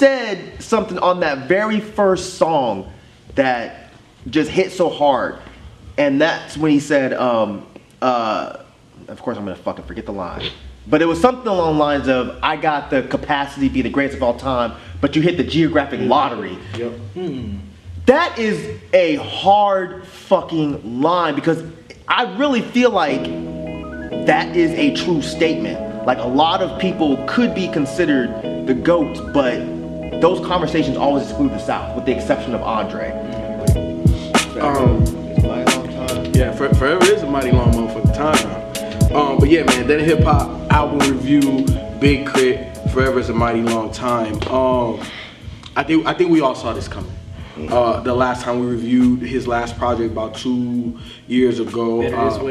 said something on that very first song that just hit so hard. And that's when he said, of course I'm gonna fucking forget the line. But it was something along the lines of, I got the capacity to be the greatest of all time, but you hit the geographic lottery. Yep. Mm. That is a hard fucking line, because I really feel like that is a true statement. Like, a lot of people could be considered the GOATs, but those conversations always exclude the South, with the exception of Andre. Yeah, forever is a mighty long motherfucking time. But yeah, man, that hip hop album review, Big K.R.I.T., Forever is a Mighty Long Time. I think we all saw this coming. The last time we reviewed his last project about 2 years ago,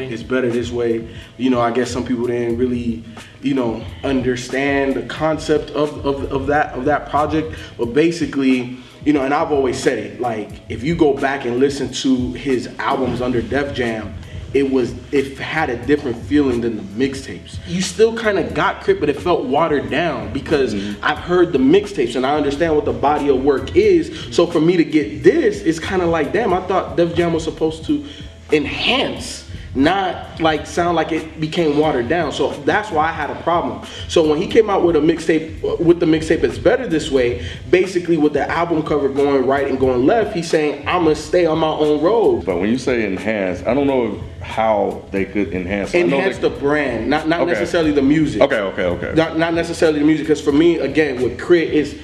It's Better This Way. You know, I guess some people didn't really, you know, understand the concept of that project. But basically, you know, and I've always said it, like, if you go back and listen to his albums under Def Jam, it had a different feeling than the mixtapes. You still kind of got K.R.I.T., but it felt watered down, because I've heard the mixtapes and I understand what the body of work is. So for me to get this, it's kind of like, damn, I thought Def Jam was supposed to enhance, not like sound like it became watered down. So that's why I had a problem. So when he came out with a mixtape, with the mixtape It's Better This Way, basically with the album cover going right and going left, he's saying, I'm gonna stay on my own road. But when you say enhance, I don't know how they could enhance. Enhance the brand, not okay. Necessarily the music. Okay. Not necessarily the music, because for me, again, with K.R.I.T. is,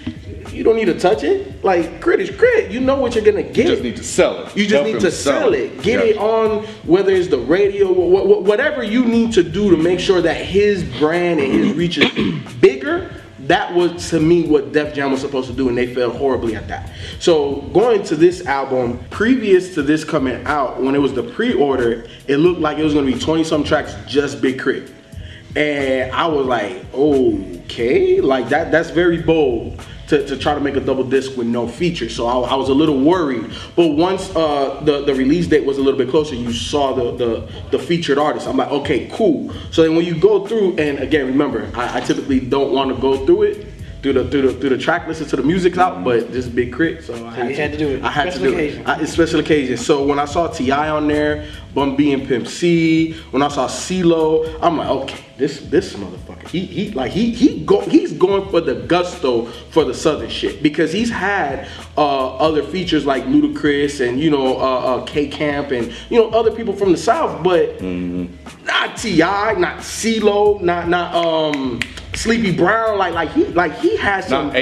you don't need to touch it. Like, K.R.I.T. is K.R.I.T. You know what you're gonna get. You just need to sell it. You just need to sell it. Get it on, whether it's the radio, whatever you need to do to make sure that his brand and his reach is bigger. That was, to me, what Def Jam was supposed to do, and they failed horribly at that. So going to this album, previous to this coming out, when it was the pre-order, it looked like it was gonna be 20-some tracks, just Big K.R.I.T. And I was like, okay, like that's very bold. To try to make a double disc with no features. So I was a little worried. But once the release date was a little bit closer, you saw the featured artist. I'm like, okay, cool. So then when you go through, and again, remember, I typically don't want to go through it, through the track, listen to the music out, but this is Big K.R.I.T., so I had to do it. It's special occasion. So when I saw T.I. on there, Bun B and Pimp C, when I saw CeeLo, I'm like, okay, this motherfucker, he's going for the gusto for the Southern shit, because he's had other features like Ludacris and, you know, K Camp and, you know, other people from the South, but not T.I., not CeeLo, not Sleepy Brown, like he has some not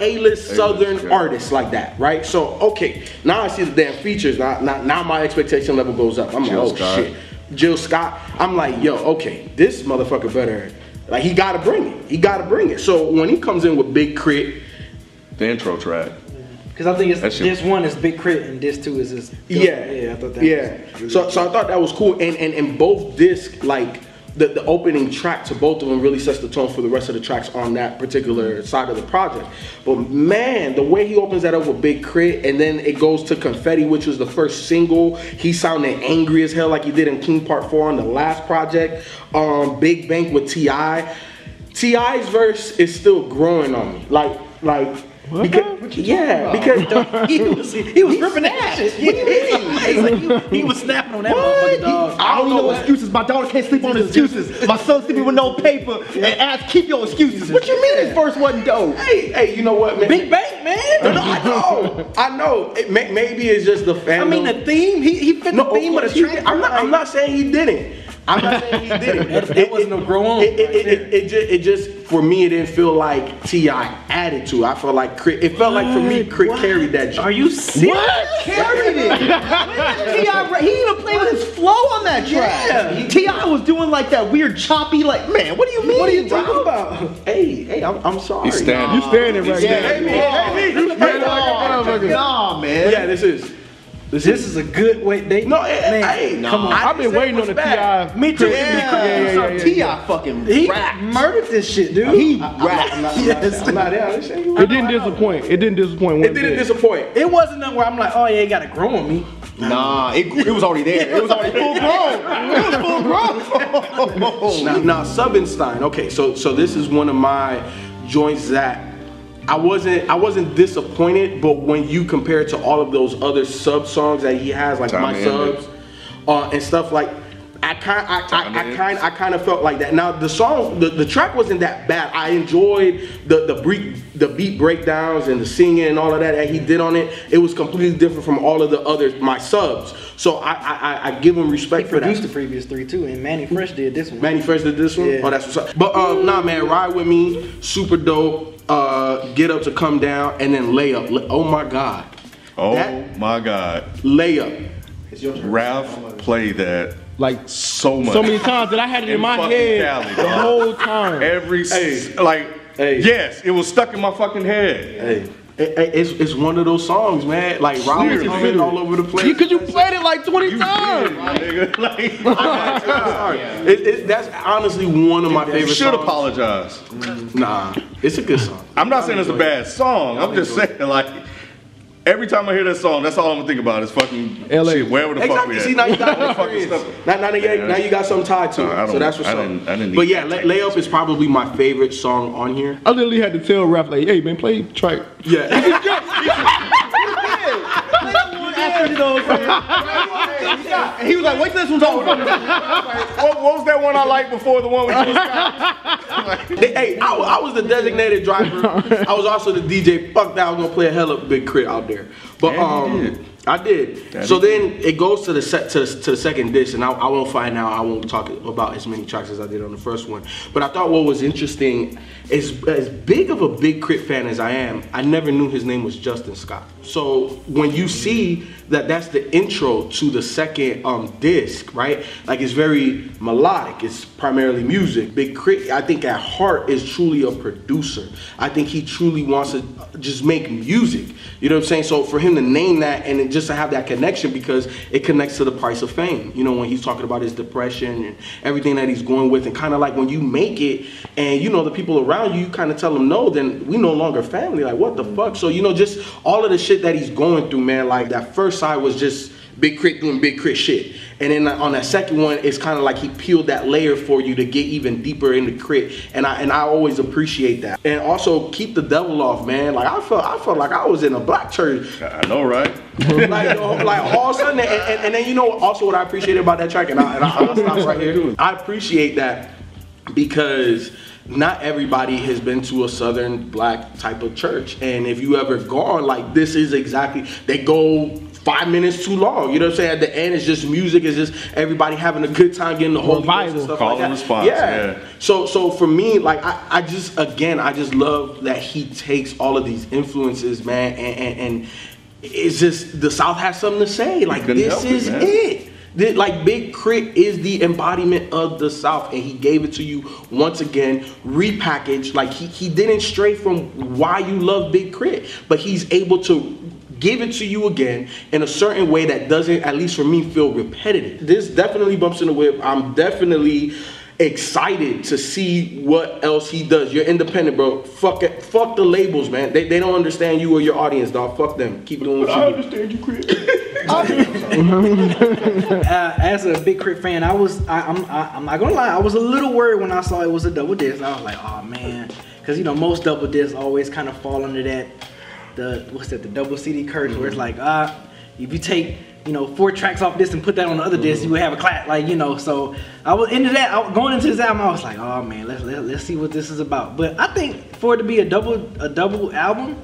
A-list Southern artists like that, right? So okay, now I see the damn features. Now my expectation level goes up. I'm like, oh shit, Jill Scott. I'm like, yo, okay, this motherfucker better, like, he gotta bring it. He gotta bring it. So when he comes in with Big K.R.I.T., the intro track. Because I think this one is Big K.R.I.T. and this two is his. Yeah, I thought that. Yeah. Was so I thought that was cool, and both discs, like. The opening track to both of them really sets the tone for the rest of the tracks on that particular side of the project. But man, the way he opens that up with Big K.R.I.T., and then it goes to Confetti, which was the first single. He sounded angry as hell, like he did in King Part 4 on the last project. Big Bank with T.I. T.I.'s verse is still growing on me. Because he was ripping that shit. He was snapping on that motherfucker, dog. I don't know excuses. My daughter can't sleep on excuses. My son's sleeping with no paper. And ask, keep your excuses. What you mean this verse wasn't dope? Hey, you know what, man? Big Bang, man. I know. Maybe it's just the fandom. I mean, the theme. He fit the theme of the track. I'm not saying he didn't. I'm not saying he didn't. That wasn't no grow on. It just for me, it didn't feel like T.I. added to. I felt like K.R.I.T. It felt like for me, K.R.I.T. carried that joint. Are you serious? What? Carried it. T.I. He even played with his flow on that track. Yeah. T.I. was doing like that weird choppy, like, man, what do you mean? What are you talking about? Hey, I'm sorry. He's standing. You standing right there. Hey, me. You standing like a motherfucker. Nah, man. Yeah, this is. This is a good way. Come on. I've been waiting on the T.I. Me too. Yeah. T.I. fucking murdered this shit, dude. He rapped. It didn't disappoint. It didn't disappoint. It wasn't nothing where I'm like, oh yeah, it got to grow on me. Nah, it was already there. It was already full grown. Now Subinstein. Okay, so this is one of my joints that I wasn't disappointed, but when you compare it to all of those other sub songs that he has, like My Subs and stuff, like I kind of felt like that. Now the song, the track wasn't that bad. I enjoyed the beat breakdowns and the singing and all of that he did on it. It was completely different from all of the other My Subs. So I give him respect for that. He produced the previous three too, and Manny Fresh did this one. Manny Fresh did this one? Yeah. Oh, that's what's up. But nah, man, Ride With Me, super dope. Get Up to Come Down, and then Layup. Oh my God. Oh that, my God. Layup. Ralph played that like so much. So many times that I had it in my head Cali, the whole time. Every yes, it was stuck in my fucking head. Hey. It's one of those songs, man. Like Ralph was coming all over the place. Because you played it like 20 times. Did, my nigga. Like, sorry. Yeah. That's honestly one of my favorite songs. Should apologize. Nah, it's a good song. I'm not saying it's a bad song. I'm just saying, like, every time I hear that song, that's all I'm gonna think about is fucking LA. Shit, wherever the exactly. fuck we at. See, now you got something tied to it, so that's what's up. But yeah, Layup is probably my favorite song on here. I literally had to tell Rap, like, hey man, play track. Yeah. He was like, wait till this one's over. What was that one I liked before the one with Jill Scott? Hey, I was the designated driver. I was also the DJ. Fuck that, I was gonna play a hell of a big K.R.I.T. out there. But I did. That so then it goes to the set to the second disc, and I won't find out. I won't talk about as many tracks as I did on the first one. But I thought what was interesting is, as big of a Big K.R.I.T. fan as I am, I never knew his name was Justin Scott. So when you see that, that's the intro to the second disc, right? Like, it's very melodic. It's primarily music. Big K.R.I.T., I think at heart, is truly a producer. I think he truly wants to just make music. You know what I'm saying? So for him to name that, and it just to have that connection, because it connects to the price of fame. You know, when he's talking about his depression and everything that he's going with, and kind of like when you make it and you know the people around you, you kind of tell them no, then we no longer family. Like, what the fuck? So, you know, just all of the shit that he's going through, man, like that first side was just Big K.R.I.T. doing Big K.R.I.T. shit. And then on that second one, it's kind of like he peeled that layer for you to get even deeper into K.R.I.T. And I always appreciate that. And also, Keep the Devil Off, man. Like, I felt like I was in a black church. I know, right? Like all of a sudden, and then, you know, also what I appreciate about that track, and I'll stop right here. I appreciate that because not everybody has been to a Southern black type of church. And if you ever gone, like, this is exactly, they go 5 minutes too long, you know what I'm saying? At the end, it's just music, it's just everybody having a good time, getting the whole vibe and stuff like that. Response, yeah. So for me, like, I just love that he takes all of these influences, man, and it's just, the South has something to say. Like, this is it. Like, Big K.R.I.T. is the embodiment of the South, and he gave it to you once again, repackaged. Like, he didn't stray from why you love Big K.R.I.T., but he's able to give it to you again in a certain way that doesn't, at least for me, feel repetitive. This definitely bumps in the whip. I'm definitely excited to see what else he does. You're independent, bro. Fuck it. Fuck the labels, man. They don't understand you or your audience, dog. Fuck them. Keep doing what you do. I understand you, K.R.I.T. As a big K.R.I.T. fan, I'm not gonna lie, I was a little worried when I saw it was a double disc. I was like, oh man, because, you know, most double discs always kind of fall under that, the double CD curse, where it's like, if you take, you know, 4 tracks off this and put that on the other disc, you would have a clap, like, you know. So I was into that. Going into this album, I was like, oh man, let's see what this is about. But I think for it to be a double album,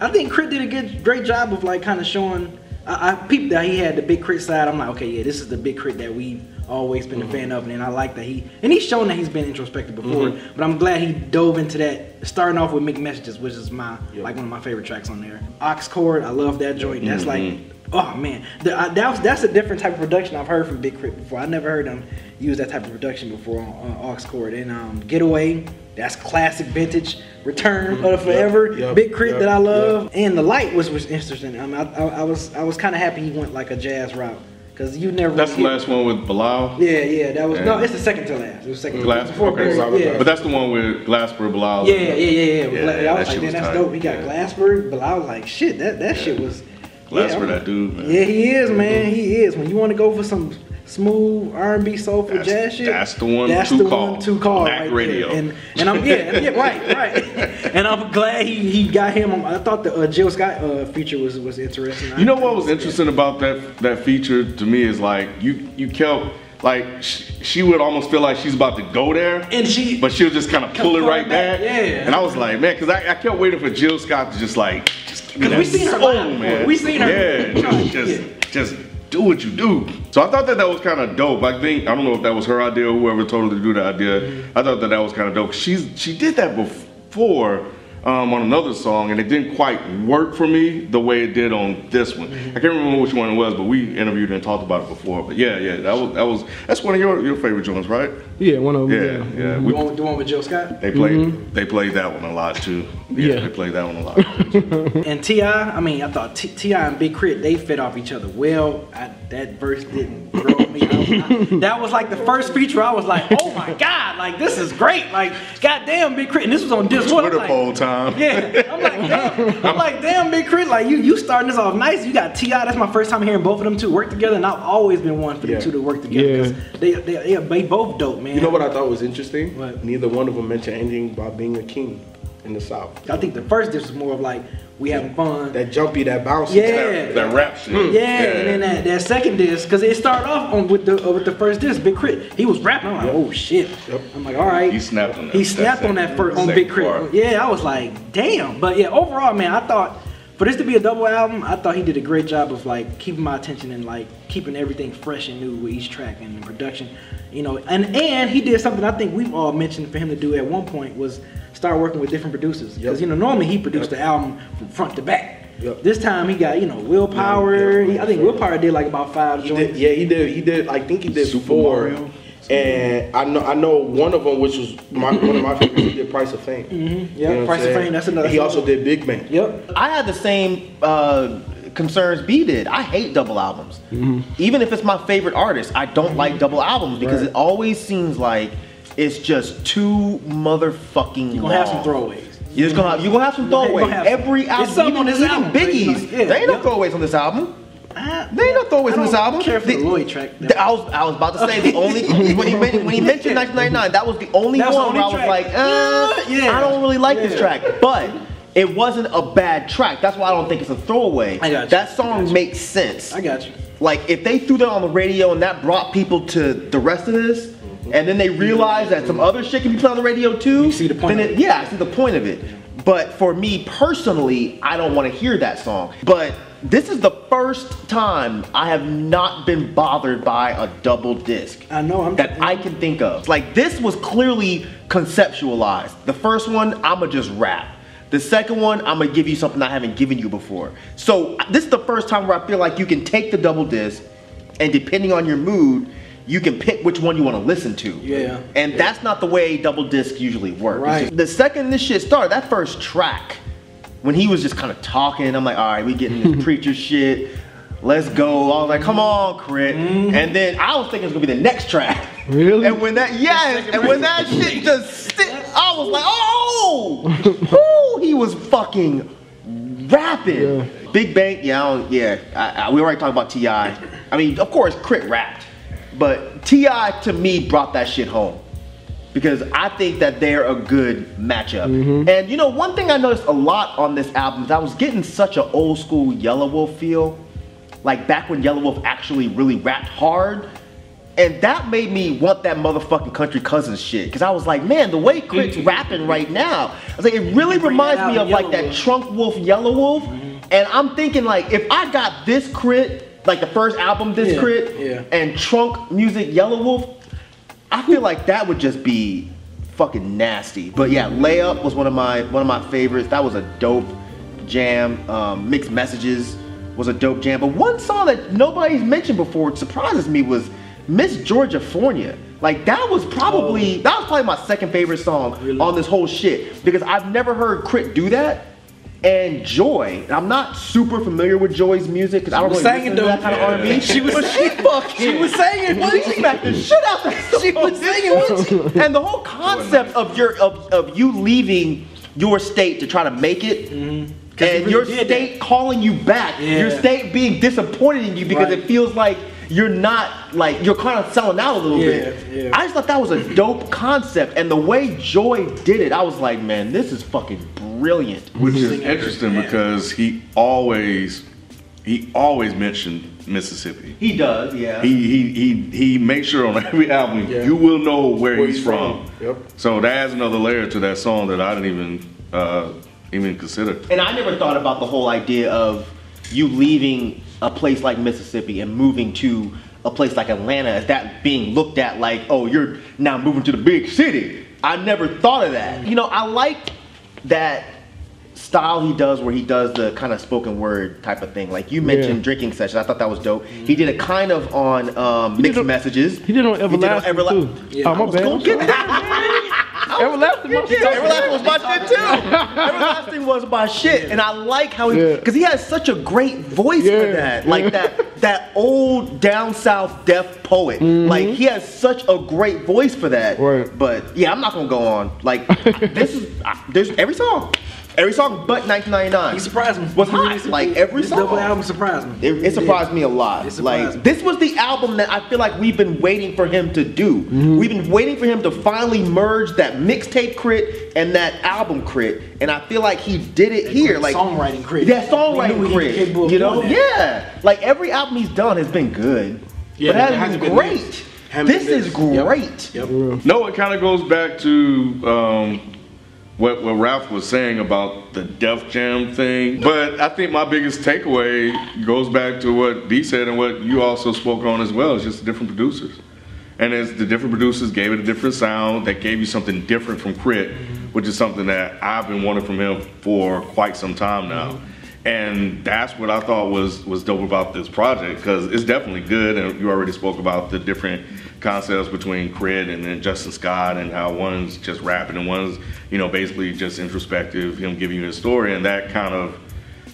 I think K.R.I.T. did a great job of, like, kind of showing. I peeped that he had the big K.R.I.T. side. I'm like, okay, yeah, this is the big K.R.I.T. that we've always been a fan of, and I like that he's shown that he's been introspective before. But I'm glad he dove into that, starting off with Mixed Messages, which is like one of my favorite tracks on there. Ox Chord, I love that joint. That's like, oh man, that's a different type of production I've heard from Big K.R.I.T. before. I never heard him use that type of production before on Ox Chord. And Getaway, that's classic vintage. Return of Forever, Big K.R.I.T. that I love, and The Light was interesting. I mean, I was kind of happy he went like a jazz route. Cause you never. That's the last one with Bilal. Yeah, that was no. It's the second to last. It was second to last. But that's the one with Glassberg, Bilal. Yeah. I was like, man, that's dope. We got Glassberg, Bilal. Like, shit, that shit was. Glassberg, that dude, man. Yeah, he is, man. He is. When you want to go for some smooth R&B soulful jazz shit. That's the one. That's the one to call. Mac Radio. And I'm right. And I'm glad he got him. I thought the Jill Scott feature was interesting. You know what was interesting about that feature to me is like you kept. Like she would almost feel like she's about to go there, and she'll just kind of pull it right back. Yeah. And I was like, man, because I kept waiting for Jill Scott to just give me that soul, man. We seen her. Yeah, just do what you do. So I thought that was kind of dope. I don't know if that was her idea or whoever told her to do the idea. Mm-hmm. I thought that was kind of dope. She did that before. On another song, and it didn't quite work for me the way it did on this one. I can't remember which one it was, but we interviewed and talked about it before. But yeah, that's one of your favorite joints, right? Yeah, one of them. Yeah. The one with Jill Scott. They played that one a lot too. Yeah. They played that one a lot. And T.I., I thought T.I. and Big K.R.I.T., they fit off each other well. That verse didn't grow me. That was like the first feature. I was like, oh my god, like this is great. Like goddamn Big K.R.I.T. And this was on this Twitter poll time. Yeah, I'm like damn, Big K.R.I.T. Like you starting this off nice. You got T.I. That's my first time hearing both of them two work together, and I've always been one for them two to work together. Yeah. They both dope, man. You know what I thought was interesting? What? Neither one of them mentioned anything about being a king in the South. I think the first diss was more of like we having fun. That jumpy, that bouncy, that rap shit. Mm. Yeah, and then that second diss, cause it started off with the first diss, Big K.R.I.T. He was rapping. I'm like, oh shit. Yep. I'm like, all right. He snapped on that. He snapped on that first on Big K.R.I.T. Yeah, I was like, damn. But yeah, overall, man, I thought for this to be a double album, I thought he did a great job of like keeping my attention and like keeping everything fresh and new with each track and the production, you know. And he did something I think we've all mentioned for him to do at one point was start working with different producers, because you know normally he produced the album from front to back. This time he got Willpower. I think Willpower did like about 5 joints. Yeah, he did. I think he did Super 4. Mario. And I know one of them, which was one of my favorites, he did Price of Fame. Mm-hmm. Yeah, Price of Fame. That's another. He also did Big Man. Yep. I had the same concerns B did. I hate double albums. Mm-hmm. Even if it's my favorite artist, I don't like double albums because it always seems like it's just too motherfucking. You're gonna have some throwaways. You're gonna have some throwaways. Every album, even Biggie's, they ain't no throwaways on this album. They ain't no throwaways on this album. Care for the Lloyd track. I was about to say the only when he mentioned 1999, that was the only one where I was like, I don't really like this track, but. It wasn't a bad track. That's why I don't think it's a throwaway. I got you. That song makes sense. I got you. Like if they threw that on the radio and that brought people to the rest of this, and then they realized that some other shit can be played on the radio too. You see the point. Yeah, I see the point of it. But for me personally, I don't want to hear that song. But this is the first time I have not been bothered by a double disc. I know. I can think of. Like this was clearly conceptualized. The first one, I'ma just rap. The second one, I'm gonna give you something I haven't given you before. So this is the first time where I feel like you can take the double disc, and depending on your mood, you can pick which one you want to listen to. Yeah. And that's not the way double disc usually works. Right. The second this shit started, that first track, when he was just kind of talking, I'm like, all right, we getting this preacher shit. Let's go. I was like, come on, K.R.I.T. And then I was thinking it was gonna be the next track. Really? And when that when that shit just I was like, oh, he was fucking rapping. Yeah. Big Bang, we already talked about T.I. I mean, of course, K.R.I.T. rapped, but T.I. to me brought that shit home because I think that they're a good matchup. And you know, one thing I noticed a lot on this album is I was getting such an old school Yelawolf feel, like back when Yelawolf actually really rapped hard. And that made me want that motherfucking Country Cousins shit. Cause I was like, man, the way K.R.I.T.'s rapping right now, I was like, it really reminds me of like that Trunk Wolf, Yelawolf. And I'm thinking like, if I got this K.R.I.T., like the first album this K.R.I.T., and Trunk Music, Yelawolf, I feel like that would just be fucking nasty. But yeah, Layup was one of my favorites. That was a dope jam. Mixed Messages was a dope jam. But one song that nobody's mentioned before, it surprises me, was Miss Georgiafornia. Like that was probably my second favorite song on this whole shit, because I've never heard K.R.I.T. do that. And Joy, and I'm not super familiar with Joy's music because I don't really listen to that kind of R&B. She was singing. Well, she smacked the shit out of that. She was singing. And the whole concept of you leaving your state to try to make it. And really your state calling you back, your state being disappointed in you because it feels like you're not like, you're kind of selling out a little bit. Yeah. I just thought that was a dope concept, and the way Joy did it, I was like, man, this is fucking brilliant. Which is interesting because he always mentioned Mississippi. He does, yeah. He makes sure on every album you will know where he's from. Yep. So that adds another layer to that song that I didn't even consider. And I never thought about the whole idea of you leaving a place like Mississippi and moving to a place like Atlanta, as that being looked at like, oh, you're now moving to the big city. I never thought of that. You know, I like that style he does where he does the kind of spoken word type of thing. Like you mentioned Drinking Sessions, I thought that was dope. He did it kind of on Mixed Messages. He did it on Everlasting too. Yeah. Oh, my bad. Everlasting was my shit too. Everlasting was my shit, and I like how he, because he has such a great voice for that, like that old down south deaf poet. Mm-hmm. Like he has such a great voice for that. Right. But yeah, I'm not gonna go on. Like there's every song but 1999. He surprised me. Was hot. Like every song. This double album surprised me. It surprised me a lot. Like this was the album that I feel like we've been waiting for him to do. Mm-hmm. We've been waiting for him to finally merge that mixtape K.R.I.T. and that album K.R.I.T. And I feel like he did it here. Like songwriting K.R.I.T. Yeah, songwriting K.R.I.T. You know? Yeah. Like every album he's done has been good. Yeah, but it hasn't been great. This is great. Yep. No, it kind of goes back to what Ralph was saying about the Def Jam thing. But I think my biggest takeaway goes back to what D said and what you also spoke on as well. It's just different producers. And as the different producers gave it a different sound, that gave you something different from K.R.I.T., which is something that I've been wanting from him for quite some time now. And that's what I thought was dope about this project, because it's definitely good, and you already spoke about the different concepts between K.R.I.T. and then Jill Scott, and how one's just rapping and one's, you know, basically just introspective, him giving you his story, and that kind of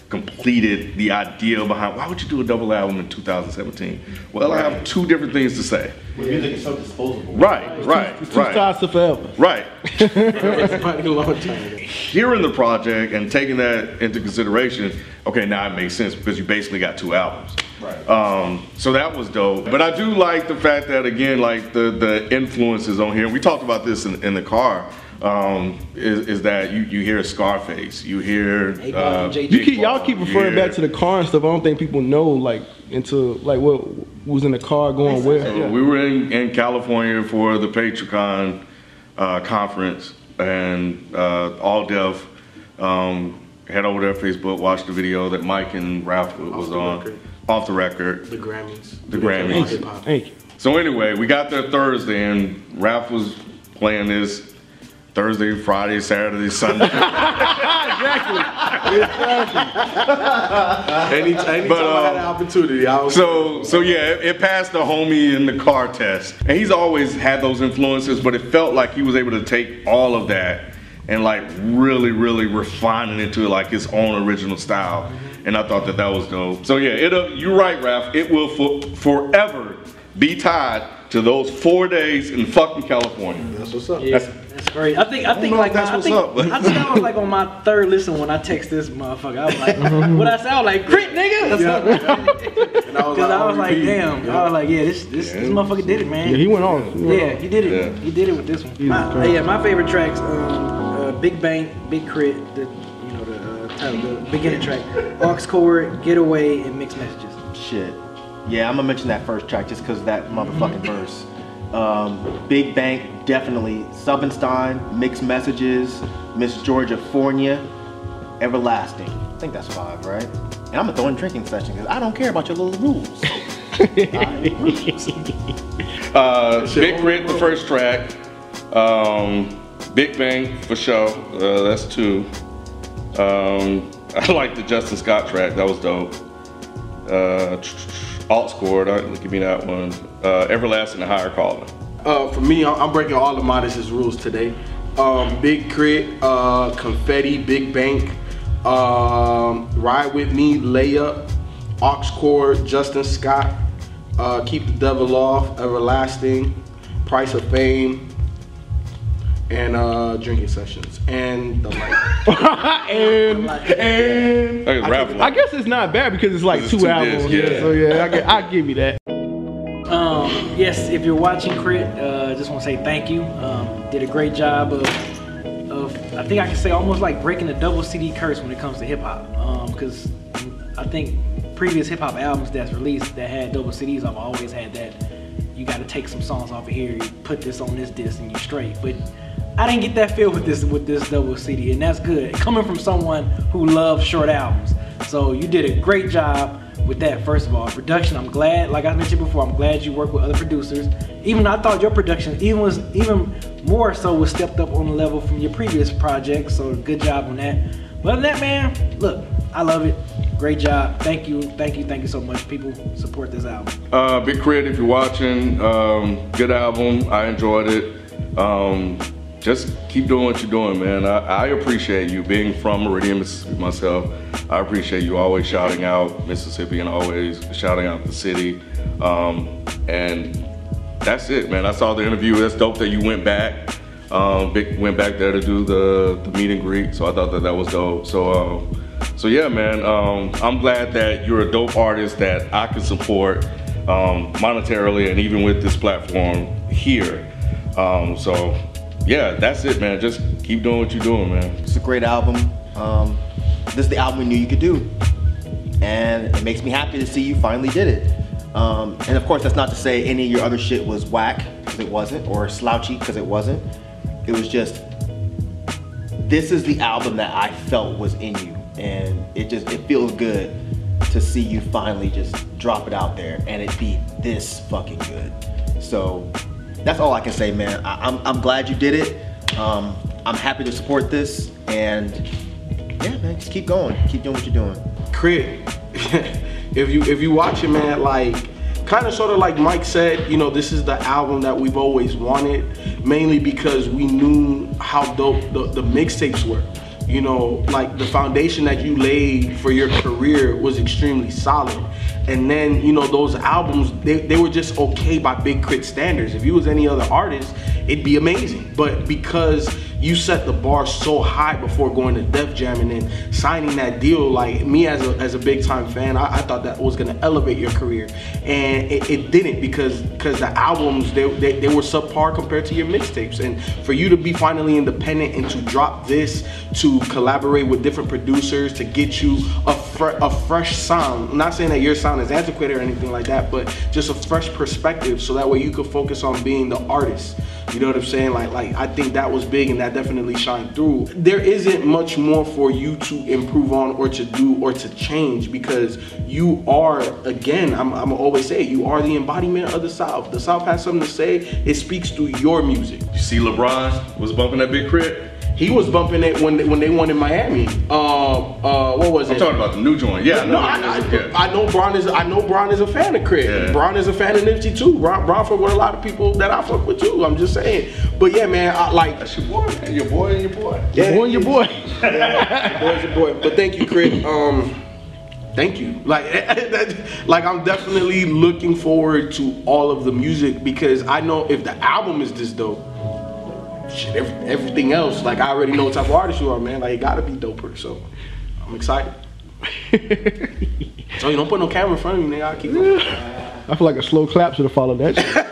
completed the idea behind why would you do a double album in 2017? Well, I have two different things to say. Well, music is so disposable. Right. Two sides to forever. Right. Hearing the project and taking that into consideration, okay, now it makes sense because you basically got two albums. Right. So that was dope. But I do like the fact that, again, like the influences on here, we talked about this in the car, is that you hear Scarface, you hear y'all keep referring back to the car and stuff. I don't think people know like into like what was in the car going where. So we were in California for the PatriCon conference, and all Def head over there Facebook, watched the video that Mike and Ralph was on. Off the record. The Grammys. The Grammys. Thank you. So anyway, we got there Thursday, and Ralph was playing this Thursday, Friday, Saturday, Sunday. Exactly. Anytime I had an opportunity, I was it passed the homie in the car test. And he's always had those influences, but it felt like he was able to take all of that and like really, really refining it to like his own original style. And I thought that was dope. So yeah, you're right, Ralph. It will forever be tied to those 4 days in fucking California. That's what's up. Yeah, that's great. I think I was like on my third listen when I text this motherfucker. I was like, what I sound like, K.R.I.T., nigga. That's up. And I was like, damn. Yeah. I was like, yeah, this motherfucker did it, man. Yeah, he went on. Yeah, he did it. Yeah. He did it with this one. My favorite tracks: Big Bang, Big K.R.I.T., the beginning track, Ox Chord, Getaway, and Mixed Messages. Shit. Yeah, I'm gonna mention that first track just because that motherfucking verse. Big Bank, definitely. Subbenstein, Mixed Messages, Miss Georgia Fornia, Everlasting. I think that's 5, right? And I'm gonna throw in Drinking Session because I don't care about your little rules. Big K.R.I.T., the first track. Big Bang, for sure. That's 2. I like the Jill Scott track. That was dope. Alt Score, give me that one. Everlasting and Higher Calling. For me, I'm breaking all of Modest's rules today. Big K.R.I.T., Confetti, Big Bank, Ride With Me, Layup, Ox Chord, Jill Scott, Keep the Devil Off, Everlasting, Price of Fame, and Drinking Sessions, and the light. I guess it's not bad because it's like two albums. Discs, yeah. So yeah, I give you that. yes, if you're watching Crit, just want to say thank you. Did a great job of I think I can say almost like breaking the double CD curse when it comes to hip hop, because I think previous hip hop albums that's released that had double CDs, I've always had that. You got to take some songs off of here, you put this on this disc, and you straight. But I didn't get that feel with this double CD, and that's good. Coming from someone who loves short albums, so you did a great job with that. First of all, production. I'm glad, like I mentioned before, I'm glad you work with other producers. Even I thought your production was even more so was stepped up on the level from your previous project. So good job on that. But other than that, man, look, I love it. Great job. Thank you, thank you, thank you so much. People, support this album. Big K.R.I.T., if you're watching, good album. I enjoyed it. Just keep doing what you're doing, man. I appreciate you being from Meridian, Mississippi myself. I appreciate you always shouting out Mississippi and always shouting out the city. And that's it, man. I saw the interview. That's dope that you went back. Big went back there to do the meet and greet. So I thought that was dope. So. So yeah, man, I'm glad that you're a dope artist that I can support monetarily and even with this platform here. So yeah, that's it, man. Just keep doing what you're doing, man. It's a great album. This is the album we knew you could do. And it makes me happy to see you finally did it. And of course, that's not to say any of your other shit was whack, because it wasn't, or slouchy, because it wasn't. It was just, this is the album that I felt was in you. And it feels good to see you finally just drop it out there and it be this fucking good. So that's all I can say, man. I'm glad you did it. I'm happy to support this, and yeah, man, just keep going. Keep doing what you're doing. Crit, if you watch it, man, like kind of sort of like Mike said, you know, this is the album that we've always wanted, mainly because we knew how dope the mixtapes were. You know, like the foundation that you laid for your career was extremely solid. And then, you know, those albums, they were just okay by Big K.R.I.T. standards. If you was any other artist, it'd be amazing. But because you set the bar so high before going to Def Jam and then signing that deal, like me as a big time fan, I thought that was gonna elevate your career. And it didn't, because the albums, they were subpar compared to your mixtapes. And for you to be finally independent and to drop this, to collaborate with different producers, to get you a fresh sound. I'm not saying that your sound is antiquated or anything like that, but just a fresh perspective, so that way you could focus on being the artist. You know what I'm saying? Like I think that was big, and that definitely shined through. There isn't much more for you to improve on or to do or to change, because you are, again, I'm always say, you are the embodiment of the South. The South has something to say. It speaks through your music. You see, LeBron was bumping that Big K.R.I.T. He was bumping it when they won in Miami. What was it? I'm talking about the new joint. Yeah, no, I know Bron is a fan of K.R.I.T. Yeah. Bron is a fan of Nipsey too. Bron fuck with a lot of people that I fuck with too. I'm just saying. But yeah, man, I like that's your boy, man. Your boy and your boy. Yeah, your boy and your boy. Yeah, your boy's your boy. But thank you, K.R.I.T. Thank you. Like I'm definitely looking forward to all of the music, because I know if the album is this dope, shit, everything else, like I already know what type of artist you are, man. Like it gotta be doper, so I'm excited. So you don't put no camera in front of me, nigga. I keep going. I feel like a slow clap should have followed that shit.